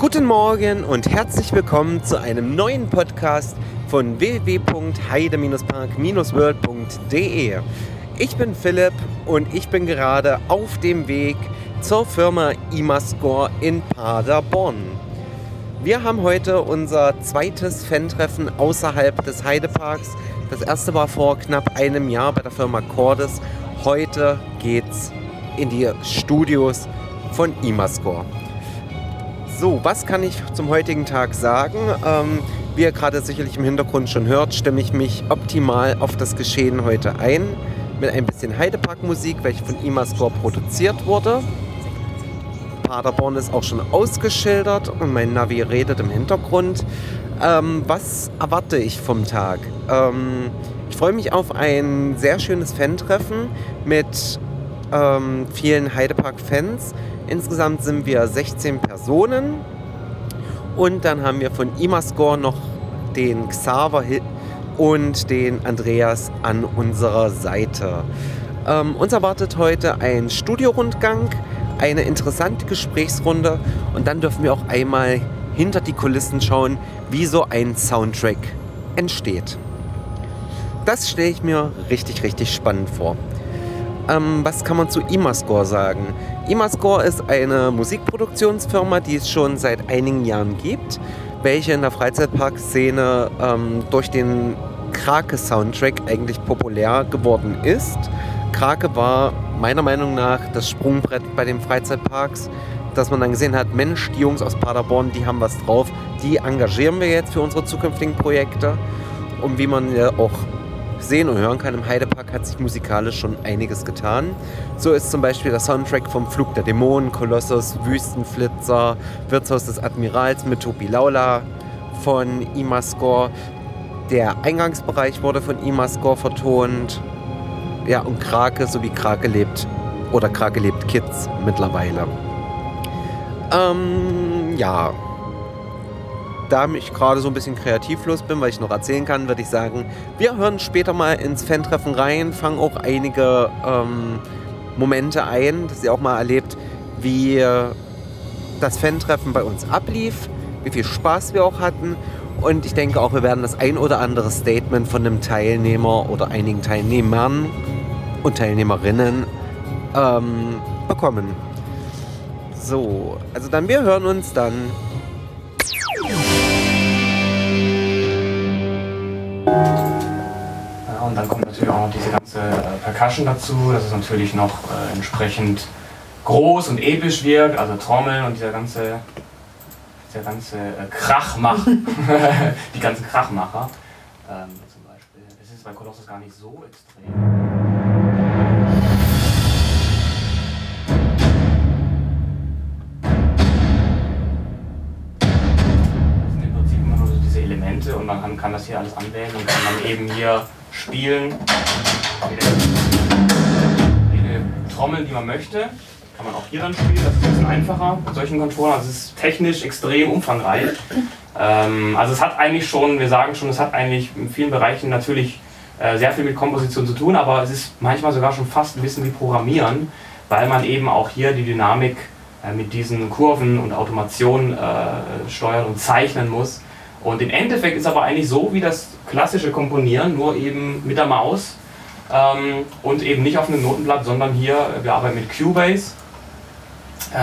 Guten Morgen und herzlich willkommen zu einem neuen Podcast von www.heide-park-world.de. Ich bin Philipp und ich bin gerade auf dem Weg zur Firma Imascore in Paderborn. Wir haben heute unser zweites Fan-Treffen außerhalb des Heideparks. Das erste war vor knapp einem Jahr bei der Firma Cordes. Heute geht's in die Studios von Imascore. So, was kann ich zum heutigen Tag sagen? Wie ihr gerade sicherlich im Hintergrund schon hört, stimme ich mich optimal auf das Geschehen heute ein. Mit ein bisschen Heidepark-Musik, welche von Imascore produziert wurde. Paderborn ist auch schon ausgeschildert und mein Navi redet im Hintergrund. Was erwarte ich vom Tag? Ich freue mich auf ein sehr schönes Fan-Treffen mit vielen Heidepark-Fans. Insgesamt sind wir 16 Personen und dann haben wir von Imascore noch den Xaver und den Andreas an unserer Seite. Uns erwartet heute ein Studiorundgang, eine interessante Gesprächsrunde und dann dürfen wir auch einmal hinter die Kulissen schauen, wie so ein Soundtrack entsteht. Das stelle ich mir richtig, richtig spannend vor. Was kann man zu Imascore sagen? Imascore ist eine Musikproduktionsfirma, die es schon seit einigen Jahren gibt, welche in der Freizeitparkszene durch den Krake-Soundtrack eigentlich populär geworden ist. Krake war meiner Meinung nach das Sprungbrett bei den Freizeitparks, dass man dann gesehen hat, Mensch, die Jungs aus Paderborn, die haben was drauf, die engagieren wir jetzt für unsere zukünftigen Projekte. Und wie man ja auch sehen und hören kann, im Heidepark hat sich musikalisch schon einiges getan. So ist zum Beispiel der Soundtrack vom Flug der Dämonen, Colossos, Wüstenflitzer, Wirtshaus des Admirals mit Topi Laula von Imascore. Der Eingangsbereich wurde von Imascore vertont. Ja, und Krake, so wie Krake lebt oder Krake lebt Kids mittlerweile. Ja. Da ich gerade so ein bisschen kreativlos bin, weil ich noch erzählen kann, würde ich sagen, wir hören später mal ins Fan-Treffen rein, fangen auch einige Momente ein, dass ihr auch mal erlebt, wie das Fan-Treffen bei uns ablief, wie viel Spaß wir auch hatten und ich denke auch, wir werden das ein oder andere Statement von einem Teilnehmer oder einigen Teilnehmern und Teilnehmerinnen bekommen. So, also dann, wir hören uns dann. Und dann kommt natürlich auch noch diese ganze Percussion dazu, dass es natürlich noch entsprechend groß und episch wirkt, also Trommeln und dieser ganze Krachmacher, die ganzen Krachmacher zum Beispiel. Es ist bei Colossus gar nicht so extrem. Und man kann das hier alles anwählen und kann dann eben hier spielen. Jede Trommel, die man möchte, kann man auch hier dann spielen. Das ist ein bisschen einfacher mit solchen Controllern. Also es ist technisch extrem umfangreich. Also es hat eigentlich schon, wir sagen schon, es hat eigentlich in vielen Bereichen natürlich sehr viel mit Komposition zu tun, aber es ist manchmal sogar schon fast ein bisschen wie Programmieren, weil man eben auch hier die Dynamik mit diesen Kurven und Automationen steuern und zeichnen muss. Und im Endeffekt ist aber eigentlich so wie das klassische Komponieren, nur eben mit der Maus und eben nicht auf einem Notenblatt, sondern hier, wir arbeiten mit Cubase,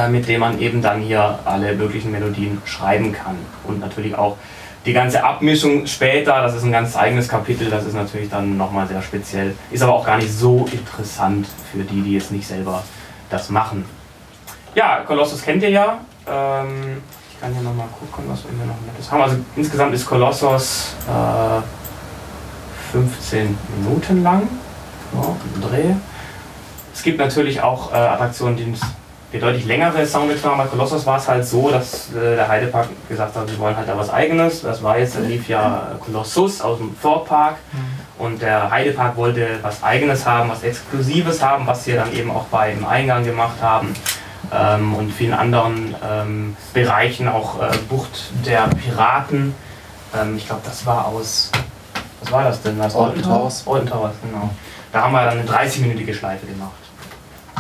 mit dem man eben dann hier alle möglichen Melodien schreiben kann. Und natürlich auch die ganze Abmischung später, das ist ein ganz eigenes Kapitel, das ist natürlich dann nochmal sehr speziell, ist aber auch gar nicht so interessant für die, die jetzt nicht selber das machen. Ja, Colossus kennt ihr ja. Ich kann hier nochmal gucken, was wir hier noch Nettes haben. Also insgesamt ist Colossos 15 Minuten lang, so, im Dreh. Es gibt natürlich auch Attraktionen, die deutlich längere Soundtracks haben. Bei Colossos war es halt so, dass der Heidepark gesagt hat, wir wollen halt da was Eigenes. Das war jetzt, da lief ja Colossus aus dem Vorpark und der Heidepark wollte was Eigenes haben, was Exklusives haben, was sie dann eben auch im Eingang gemacht haben. Und vielen anderen Bereichen, auch Bucht der Piraten. Ich glaube, das war aus. Was war das denn? Alton Towers, genau. Da haben wir dann eine 30-minütige Schleife gemacht.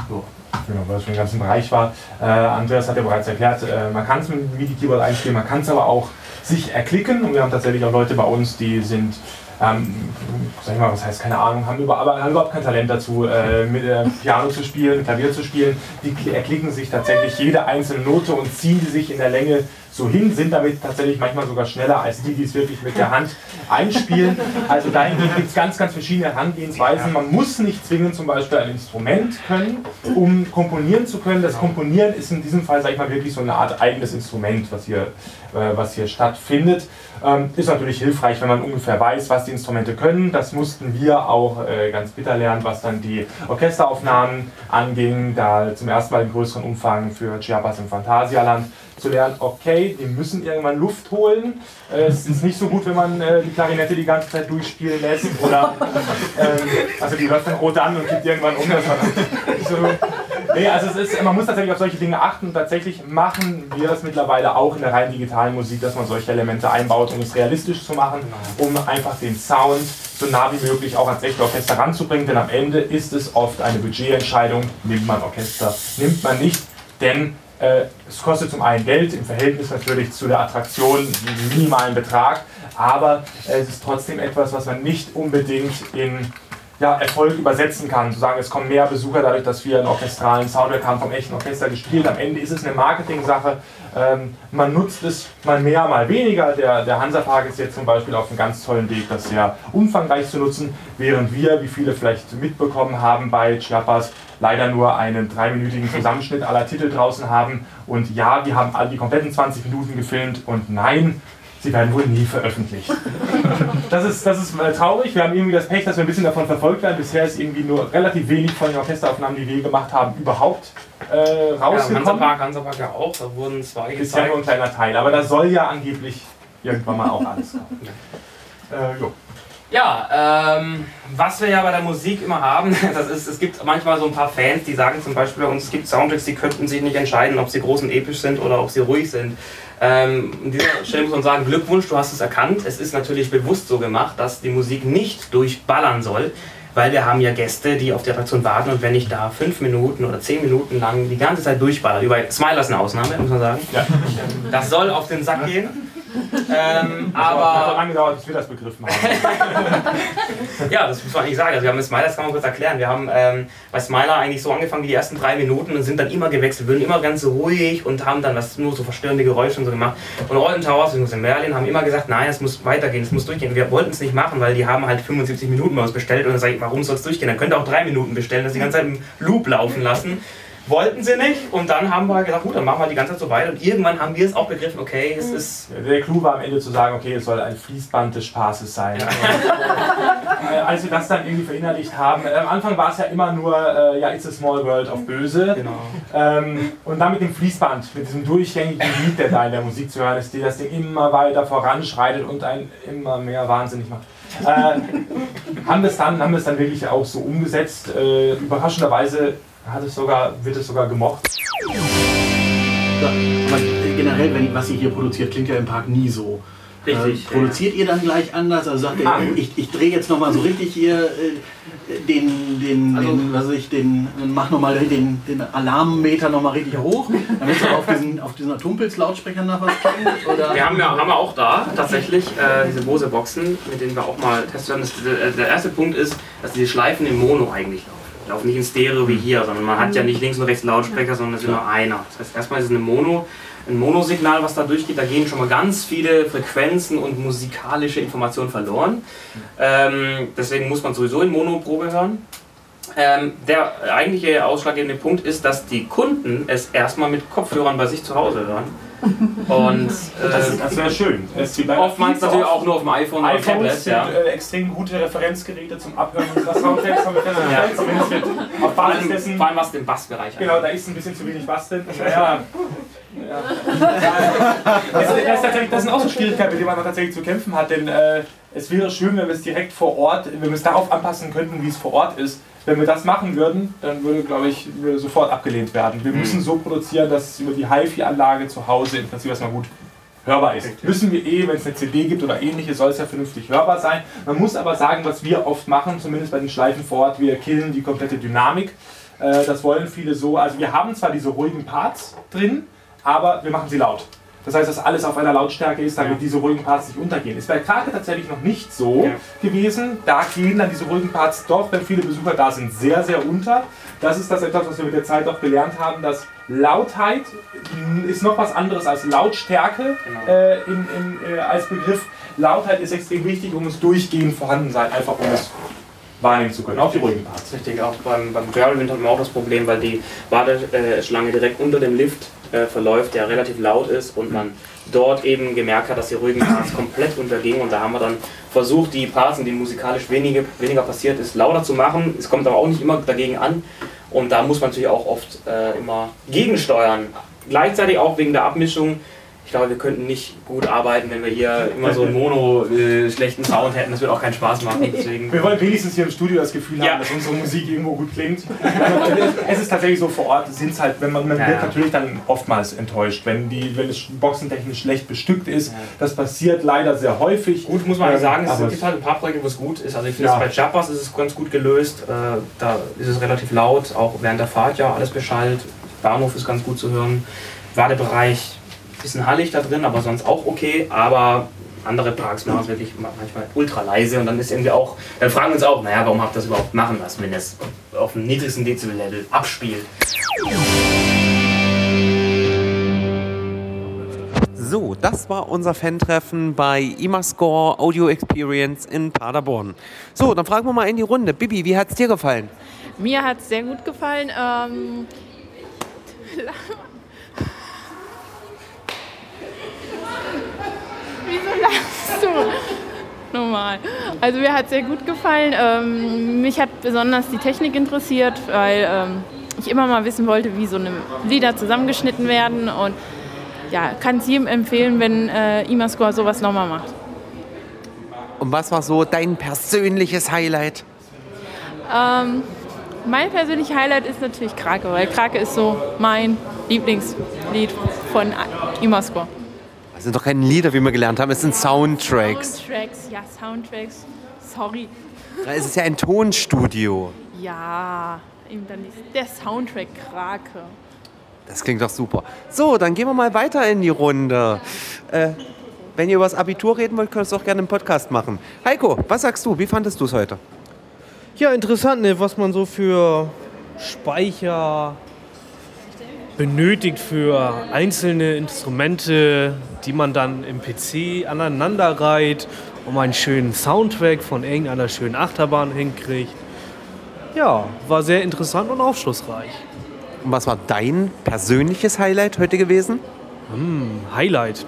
So. genau, weil es schon im ganzen Bereich war. Andreas hat ja bereits erklärt, man kann es mit MIDI-Keyboard einspielen, man kann es aber auch sich erklicken. Und wir haben tatsächlich auch Leute bei uns, die sind, sag ich mal, was heißt, keine Ahnung, haben überhaupt kein Talent dazu, mit Piano zu spielen, Klavier zu spielen. Die erklicken sich tatsächlich jede einzelne Note und ziehen die sich in der Länge so hin, sind damit tatsächlich manchmal sogar schneller als die, die es wirklich mit der Hand einspielen. Also dahingehend gibt es ganz, ganz verschiedene Herangehensweisen. Man muss nicht zwingend zum Beispiel ein Instrument können, um komponieren zu können. Das Komponieren ist in diesem Fall, sag ich mal, wirklich so eine Art eigenes Instrument, was hier stattfindet. Ist natürlich hilfreich, wenn man ungefähr weiß, was die Instrumente können. Das mussten wir auch ganz bitter lernen, was dann die Orchesteraufnahmen anging, da zum ersten Mal im größeren Umfang für Chiapas im Phantasialand zu lernen, okay, die müssen irgendwann Luft holen. Es ist nicht so gut, wenn man die Klarinette die ganze Zeit durchspielen lässt. Oder, also die läuft dann rot an und kippt irgendwann um. Man muss tatsächlich auf solche Dinge achten. Und tatsächlich machen wir das mittlerweile auch in der rein digitalen Musik, dass man solche Elemente einbaut, um es realistisch zu machen, um einfach den Sound so nah wie möglich auch ans echte Orchester ranzubringen. Denn am Ende ist es oft eine Budgetentscheidung, nimmt man Orchester, nimmt man nicht, denn es kostet zum einen Geld, im Verhältnis natürlich zu der Attraktion einen minimalen Betrag, aber es ist trotzdem etwas, was man nicht unbedingt in Erfolg übersetzen kann. Zu sagen, es kommen mehr Besucher dadurch, dass wir einen orchestralen Soundtrack haben, vom echten Orchester gespielt. Am Ende ist es eine Marketing-Sache. Man nutzt es mal mehr, mal weniger. Der Hansapark ist jetzt zum Beispiel auf einem ganz tollen Weg, das sehr umfangreich zu nutzen, während wir, wie viele vielleicht mitbekommen haben, bei Jappers leider nur einen 3-minütigen Zusammenschnitt aller Titel draußen haben. Und ja, wir haben alle die kompletten 20 Minuten gefilmt und nein, sie werden wohl nie veröffentlicht. Das ist traurig. Wir haben irgendwie das Pech, dass wir ein bisschen davon verfolgt werden. Bisher ist irgendwie nur relativ wenig von den Orchesteraufnahmen, die wir gemacht haben, überhaupt rausgekommen. Ja, Hansapark ja auch, da wurden 2 gezeigt. Ist ja nur ein kleiner Teil, aber da soll ja angeblich irgendwann mal auch alles kommen. Was wir ja bei der Musik immer haben, das ist, es gibt manchmal so ein paar Fans, die sagen zum Beispiel bei uns, es gibt Soundtracks, die könnten sich nicht entscheiden, ob sie groß und episch sind oder ob sie ruhig sind. An dieser Stelle muss man sagen, Glückwunsch, du hast es erkannt. Es ist natürlich bewusst so gemacht, dass die Musik nicht durchballern soll, weil wir haben ja Gäste, die auf die Attraktion warten und wenn ich da 5 Minuten oder 10 Minuten lang die ganze Zeit durchballere, über Smiler ist eine Ausnahme, muss man sagen. Ja. Das soll auf den Sack gehen. Das hat lange gedauert, bis wir das begriffen haben. Ja, das muss man eigentlich sagen. Also wir haben mit Smiler, das kann man kurz erklären. Wir haben bei Smiler eigentlich so angefangen wie die ersten 3 Minuten und sind dann immer gewechselt, wurden immer ganz ruhig und haben dann nur so verstörende Geräusche und so gemacht. Und Alton Towers, wir in Merlin, haben immer gesagt, nein, es muss weitergehen, es muss durchgehen. Wir wollten es nicht machen, weil die haben halt 75 Minuten bei uns bestellt und dann sage ich, warum soll es durchgehen? Dann könnt ihr auch 3 Minuten bestellen, das die ganze Zeit im Loop laufen lassen. Wollten sie nicht und dann haben wir gesagt, gut, dann machen wir die ganze Zeit so weiter und irgendwann haben wir es auch begriffen, okay, es ist... Der Clou war am Ende zu sagen, okay, es soll ein Fließband des Spaßes sein. Ja. Als wir das dann irgendwie verinnerlicht haben, am Anfang war es ja immer nur, it's a small world auf Böse. Genau. Und dann mit dem Fließband, mit diesem durchgängigen Lied, der da in der Musik zu hören ist, die das Ding immer weiter voranschreitet und einen immer mehr wahnsinnig macht. Haben wir es dann wirklich auch so umgesetzt, überraschenderweise... Wird es sogar gemocht. Ja, generell, was ihr hier produziert, klingt ja im Park nie so. Richtig. Produziert ihr dann gleich anders? Also sagt ihr, ich drehe jetzt nochmal so richtig hier den Alarmmeter nochmal richtig hoch, damit es auf diesen Atompiz-Lautsprechern nach was klingt? Oder? Wir haben auch da tatsächlich diese Bose-Boxen, mit denen wir auch mal testen haben. Der erste Punkt ist, dass diese Schleifen im Mono eigentlich laufen nicht in Stereo wie hier, sondern man hat ja nicht links und rechts Lautsprecher, sondern es ist nur einer. Das heißt, erstmal ist es ein Monosignal, was da durchgeht. Da gehen schon mal ganz viele Frequenzen und musikalische Informationen verloren. Deswegen muss man sowieso in Monoprobe hören. Der eigentliche ausschlaggebende Punkt ist, dass die Kunden es erstmal mit Kopfhörern bei sich zu Hause hören. Und das wäre schön. Oftmals natürlich auch nur auf dem iPhone oder Tablet. Sind, extrem gute Referenzgeräte zum Abhören unserer Soundtracks. Vor allem was den Bassbereich angeht. Genau, da ist ein bisschen zu wenig Bass drin. Ja. Das sind auch so Schwierigkeiten, mit denen man tatsächlich zu kämpfen hat, denn es wäre schön, wenn wir es direkt vor Ort, wenn wir es darauf anpassen könnten, wie es vor Ort ist. Wenn wir das machen würden, dann würde, glaube ich, sofort abgelehnt werden. Wir müssen so produzieren, dass es über die HiFi-Anlage zu Hause im Prinzip erstmal gut hörbar ist. Richtig. Müssen wir wenn es eine CD gibt oder ähnliches, soll es ja vernünftig hörbar sein. Man muss aber sagen, was wir oft machen, zumindest bei den Schleifen vor Ort, wir killen die komplette Dynamik. Das wollen viele so. Also wir haben zwar diese ruhigen Parts drin, aber wir machen sie laut. Das heißt, dass alles auf einer Lautstärke ist, damit diese ruhigen Parts nicht untergehen. Ist bei Krake tatsächlich noch nicht so gewesen. Da gehen dann diese ruhigen Parts doch, wenn viele Besucher da sind, sehr, sehr unter. Das ist das etwas, was wir mit der Zeit auch gelernt haben, dass Lautheit ist noch was anderes als Lautstärke als Begriff. Lautheit ist extrem wichtig, um es durchgehend vorhanden sein, einfach um es wahrnehmen zu können, auch die ruhigen Parts. Richtig, auch beim Girlwind hatten wir auch das Problem, weil die Warteschlange direkt unter dem Lift verläuft, der relativ laut ist und man dort eben gemerkt hat, dass die ruhigen Parts komplett untergingen und da haben wir dann versucht, die Parts, in denen musikalisch weniger passiert ist, lauter zu machen. Es kommt aber auch nicht immer dagegen an und da muss man natürlich auch oft immer gegensteuern. Gleichzeitig auch wegen der Abmischung. Ich glaube, wir könnten nicht gut arbeiten, wenn wir hier immer so einen mono-schlechten Sound hätten. Das würde auch keinen Spaß machen. Deswegen. Wir wollen wenigstens hier im Studio das Gefühl haben, dass unsere Musik irgendwo gut klingt. Es ist tatsächlich so, vor Ort sind es halt, man wird natürlich dann oftmals enttäuscht, wenn es boxentechnisch schlecht bestückt ist. Ja. Das passiert leider sehr häufig. Gut, muss man sagen, es gibt halt ein paar Projekte, wo es gut ist. Also ich finde, bei Jappers ist es ganz gut gelöst. Da ist es relativ laut, auch während der Fahrt alles beschallt. Bahnhof ist ganz gut zu hören. Wartebereich. Bisschen hallig da drin, aber sonst auch okay, aber andere Parks machen es wirklich manchmal ultra leise und dann ist irgendwie auch, dann fragen wir uns auch, naja, warum habt ihr das überhaupt machen lassen, wenn es auf dem niedrigsten Dezibel-Level abspielt. So, das war unser Fan-Treffen bei Imascore Audio Experience in Paderborn. So, dann fragen wir mal in die Runde. Bibi, wie hat's dir gefallen? Mir hat's sehr gut gefallen. Wieso lachst du? Normal. Also mir hat es sehr gut gefallen. Mich hat besonders die Technik interessiert, weil ich immer mal wissen wollte, wie so eine Lieder zusammengeschnitten werden. Und ja, kann es jedem empfehlen, wenn Imascore sowas nochmal macht. Und was war so dein persönliches Highlight? Mein persönliches Highlight ist natürlich Krake, weil Krake ist so mein Lieblingslied von Imascore. Das sind doch keine Lieder, wie wir gelernt haben, es sind Soundtracks. Soundtracks, sorry. Es ist ja ein Tonstudio. Ja, eben dann der Soundtrack Krake. Das klingt doch super. So, dann gehen wir mal weiter in die Runde. Wenn ihr über das Abitur reden wollt, könnt ihr es auch gerne im Podcast machen. Heiko, was sagst du? Wie fandest du es heute? Ja, interessant, ne? Was man so für Speicher benötigt für einzelne Instrumente, die man dann im PC aneinander reiht, um einen schönen Soundtrack von irgendeiner schönen Achterbahn hinkriegt. Ja, war sehr interessant und aufschlussreich. Und was war dein persönliches Highlight heute gewesen? Highlight?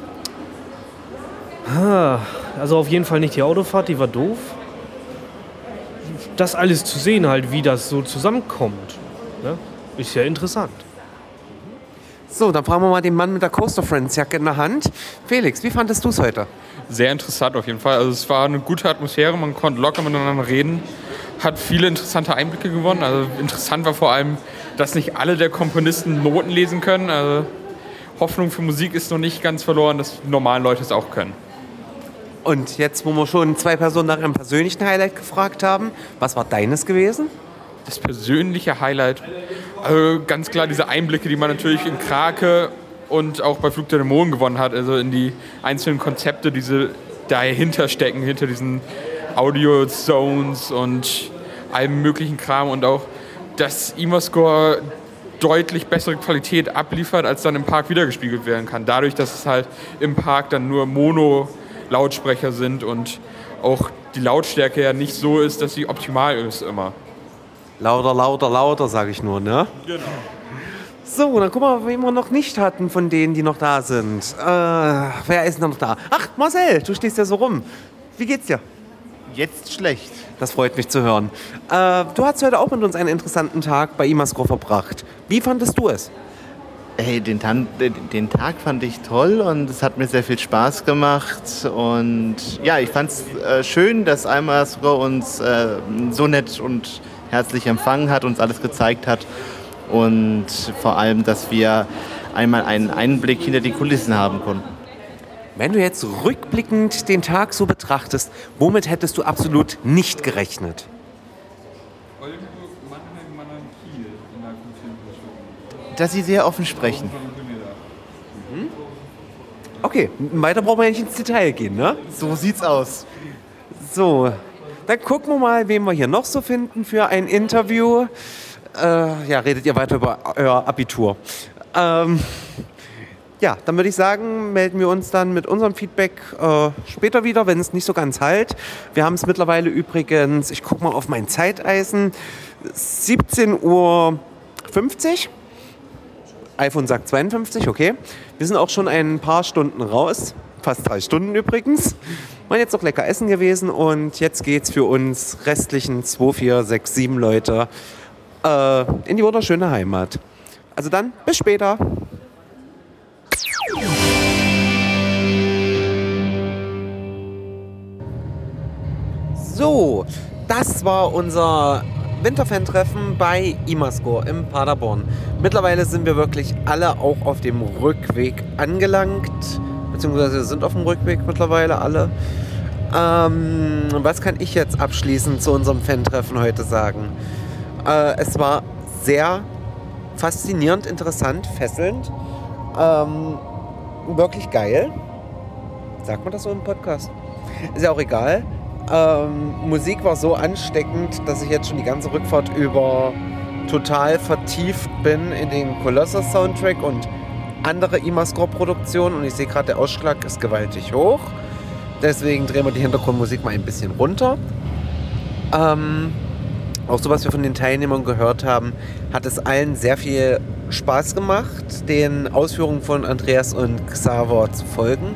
Also auf jeden Fall nicht die Autofahrt, die war doof. Das alles zu sehen halt, wie das so zusammenkommt, ne? Ist ja interessant. So, dann fragen wir mal den Mann mit der Coaster Friends Jacke in der Hand. Felix, wie fandest du es heute? Sehr interessant auf jeden Fall. Also es war eine gute Atmosphäre, man konnte locker miteinander reden, hat viele interessante Einblicke gewonnen. Also interessant war vor allem, dass nicht alle der Komponisten Noten lesen können. Also Hoffnung für Musik ist noch nicht ganz verloren, dass die normalen Leute es auch können. Und jetzt, wo wir schon zwei Personen nach ihrem persönlichen Highlight gefragt haben, was war deines gewesen? Das persönliche Highlight, also ganz klar diese Einblicke, die man natürlich in Krake und auch bei Flug der Dämonen gewonnen hat, also in die einzelnen Konzepte, die dahinter stecken, hinter diesen Audio-Zones und allem möglichen Kram und auch, dass Imascore deutlich bessere Qualität abliefert, als dann im Park wiedergespiegelt werden kann. Dadurch, dass es halt im Park dann nur Mono-Lautsprecher sind und auch die Lautstärke ja nicht so ist, dass sie optimal ist immer. Lauter, lauter, lauter, sage ich nur, ne? Genau. So, dann gucken wir mal, wen wir noch nicht hatten von denen, die noch da sind. Wer ist denn noch da? Ach, Marcel, du stehst ja so rum. Wie geht's dir? Jetzt schlecht. Das freut mich zu hören. Du hast heute auch mit uns einen interessanten Tag bei Imascore verbracht. Wie fandest du es? Hey, den Tag fand ich toll und es hat mir sehr viel Spaß gemacht und ja, ich fand's schön, dass Imascore uns so nett und herzlich empfangen hat, uns alles gezeigt hat und vor allem, dass wir einmal einen Einblick hinter die Kulissen haben konnten. Wenn du jetzt rückblickend den Tag so betrachtest, womit hättest du absolut nicht gerechnet? Oldenburg, Mannheim, Kiel. dass Sie sehr offen sprechen. Mhm. Okay, weiter brauchen wir ja nicht ins Detail gehen, ne? So sieht's aus. So, dann gucken wir mal, wen wir hier noch so finden für ein Interview. Ja, redet ihr weiter über euer Abitur. Ja, dann würde ich sagen, melden wir uns dann mit unserem Feedback später wieder, wenn es nicht so ganz halt. Wir haben es mittlerweile übrigens, ich gucke mal auf mein Zeiteisen, 17.50 Uhr. iPhone sagt 52, okay. Wir sind auch schon ein paar Stunden raus, fast 3 Stunden übrigens. Wir waren jetzt noch lecker essen gewesen und jetzt geht's für uns restlichen 2, 4, 6, 7 Leute in die wunderschöne Heimat. Also dann, bis später. So, das war unser Winterfan-Treffen bei Imascore im Paderborn. Mittlerweile sind wir wirklich alle auch auf dem Rückweg angelangt, beziehungsweise sind auf dem Rückweg mittlerweile alle. Was kann ich jetzt abschließend zu unserem Fan-Treffen heute sagen? Es war sehr faszinierend, interessant, fesselnd, wirklich geil. Sagt man das so im Podcast? Ist ja auch egal. Musik war so ansteckend, dass ich jetzt schon die ganze Rückfahrt über total vertieft bin in den Colossos-Soundtrack und andere Imascore-Produktionen. Und ich sehe gerade, der Ausschlag ist gewaltig hoch. Deswegen drehen wir die Hintergrundmusik mal ein bisschen runter. Auch so, was wir von den Teilnehmern gehört haben, hat es allen sehr viel Spaß gemacht, den Ausführungen von Andreas und Xaver zu folgen.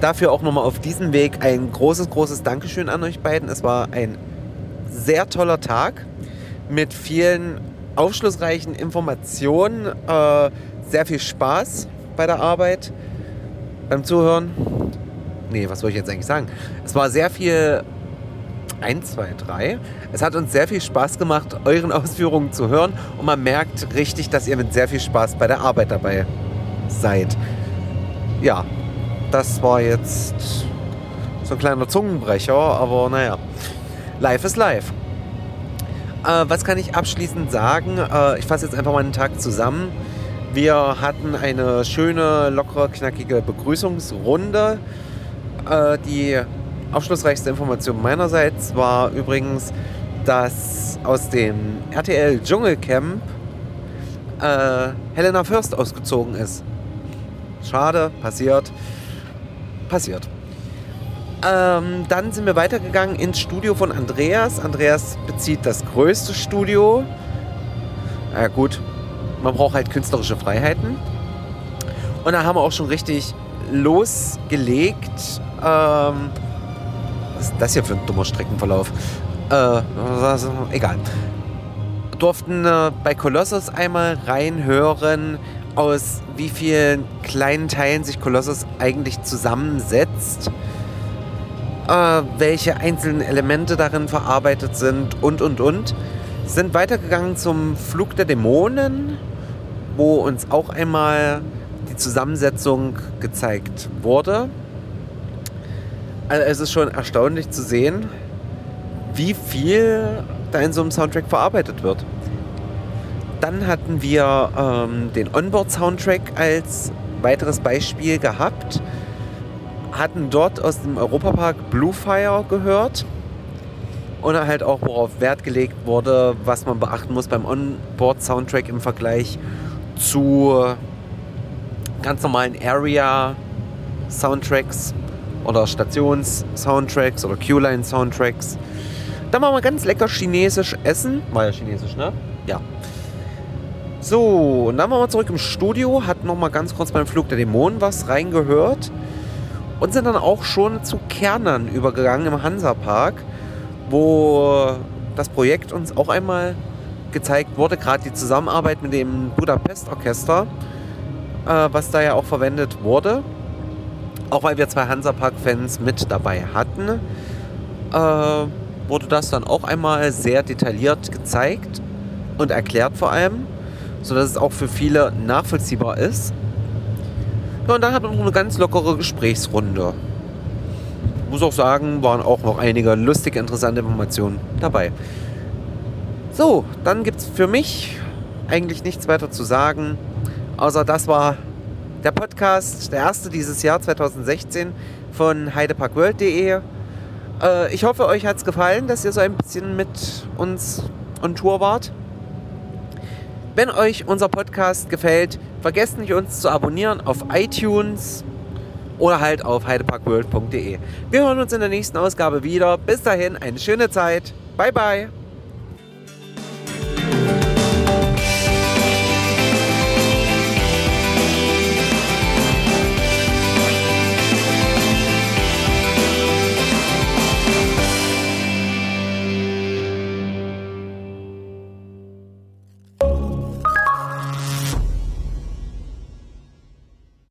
Dafür auch nochmal auf diesem Weg ein großes, großes Dankeschön an euch beiden. Es war ein sehr toller Tag mit vielen aufschlussreichen Informationen, sehr viel Spaß bei der Arbeit, beim Zuhören. Nee, was soll ich jetzt eigentlich sagen? Es war sehr viel 1, 2, 3. Es hat uns sehr viel Spaß gemacht, euren Ausführungen zu hören und man merkt richtig, dass ihr mit sehr viel Spaß bei der Arbeit dabei seid. Ja. Das war jetzt so ein kleiner Zungenbrecher, aber naja, life is life. Was kann ich abschließend sagen? Ich fasse jetzt einfach mal einen Tag zusammen. Wir hatten eine schöne, lockere, knackige Begrüßungsrunde. Die aufschlussreichste Information meinerseits war übrigens, dass aus dem RTL Dschungelcamp Helena Fürst ausgezogen ist. Schade, passiert. Dann sind wir weitergegangen ins Studio von Andreas. Andreas bezieht das größte Studio. Ja gut, man braucht halt künstlerische Freiheiten. Und da haben wir auch schon richtig losgelegt. Was ist das hier für ein dummer Streckenverlauf? Egal. Durften bei Colossos einmal reinhören, aus wie vielen kleinen Teilen sich Colossos eigentlich zusammensetzt, welche einzelnen Elemente darin verarbeitet sind und. Sind weitergegangen zum Flug der Dämonen, wo uns auch einmal die Zusammensetzung gezeigt wurde. Also es ist schon erstaunlich zu sehen, wie viel da in so einem Soundtrack verarbeitet wird. Dann hatten wir den Onboard-Soundtrack als weiteres Beispiel gehabt, hatten dort aus dem Europa-Park Blue Fire gehört und halt auch, worauf Wert gelegt wurde, was man beachten muss beim Onboard-Soundtrack im Vergleich zu ganz normalen Area-Soundtracks oder Stations-Soundtracks oder Q-Line-Soundtracks. Dann waren wir ganz lecker chinesisch essen. War ja chinesisch, ne? Ja. So, und dann waren wir zurück im Studio, hatten nochmal ganz kurz beim Flug der Dämonen was reingehört und sind dann auch schon zu Kernern übergegangen im Hansapark, wo das Projekt uns auch einmal gezeigt wurde, gerade die Zusammenarbeit mit dem Budapest-Orchester, was da ja auch verwendet wurde, auch weil wir 2 Hansapark-Fans mit dabei hatten, wurde das dann auch einmal sehr detailliert gezeigt und erklärt vor allem, sodass es auch für viele nachvollziehbar ist. Ja, und dann hatten wir eine ganz lockere Gesprächsrunde. Ich muss auch sagen, waren auch noch einige lustige, interessante Informationen dabei. So, dann gibt es für mich eigentlich nichts weiter zu sagen. Außer das war der Podcast, der erste dieses Jahr 2016 von heideparkworld.de. Ich hoffe, euch hat es gefallen, dass ihr so ein bisschen mit uns on Tour wart. Wenn euch unser Podcast gefällt, vergesst nicht, uns zu abonnieren auf iTunes oder halt auf heideparkworld.de. Wir hören uns in der nächsten Ausgabe wieder. Bis dahin, eine schöne Zeit. Bye, bye.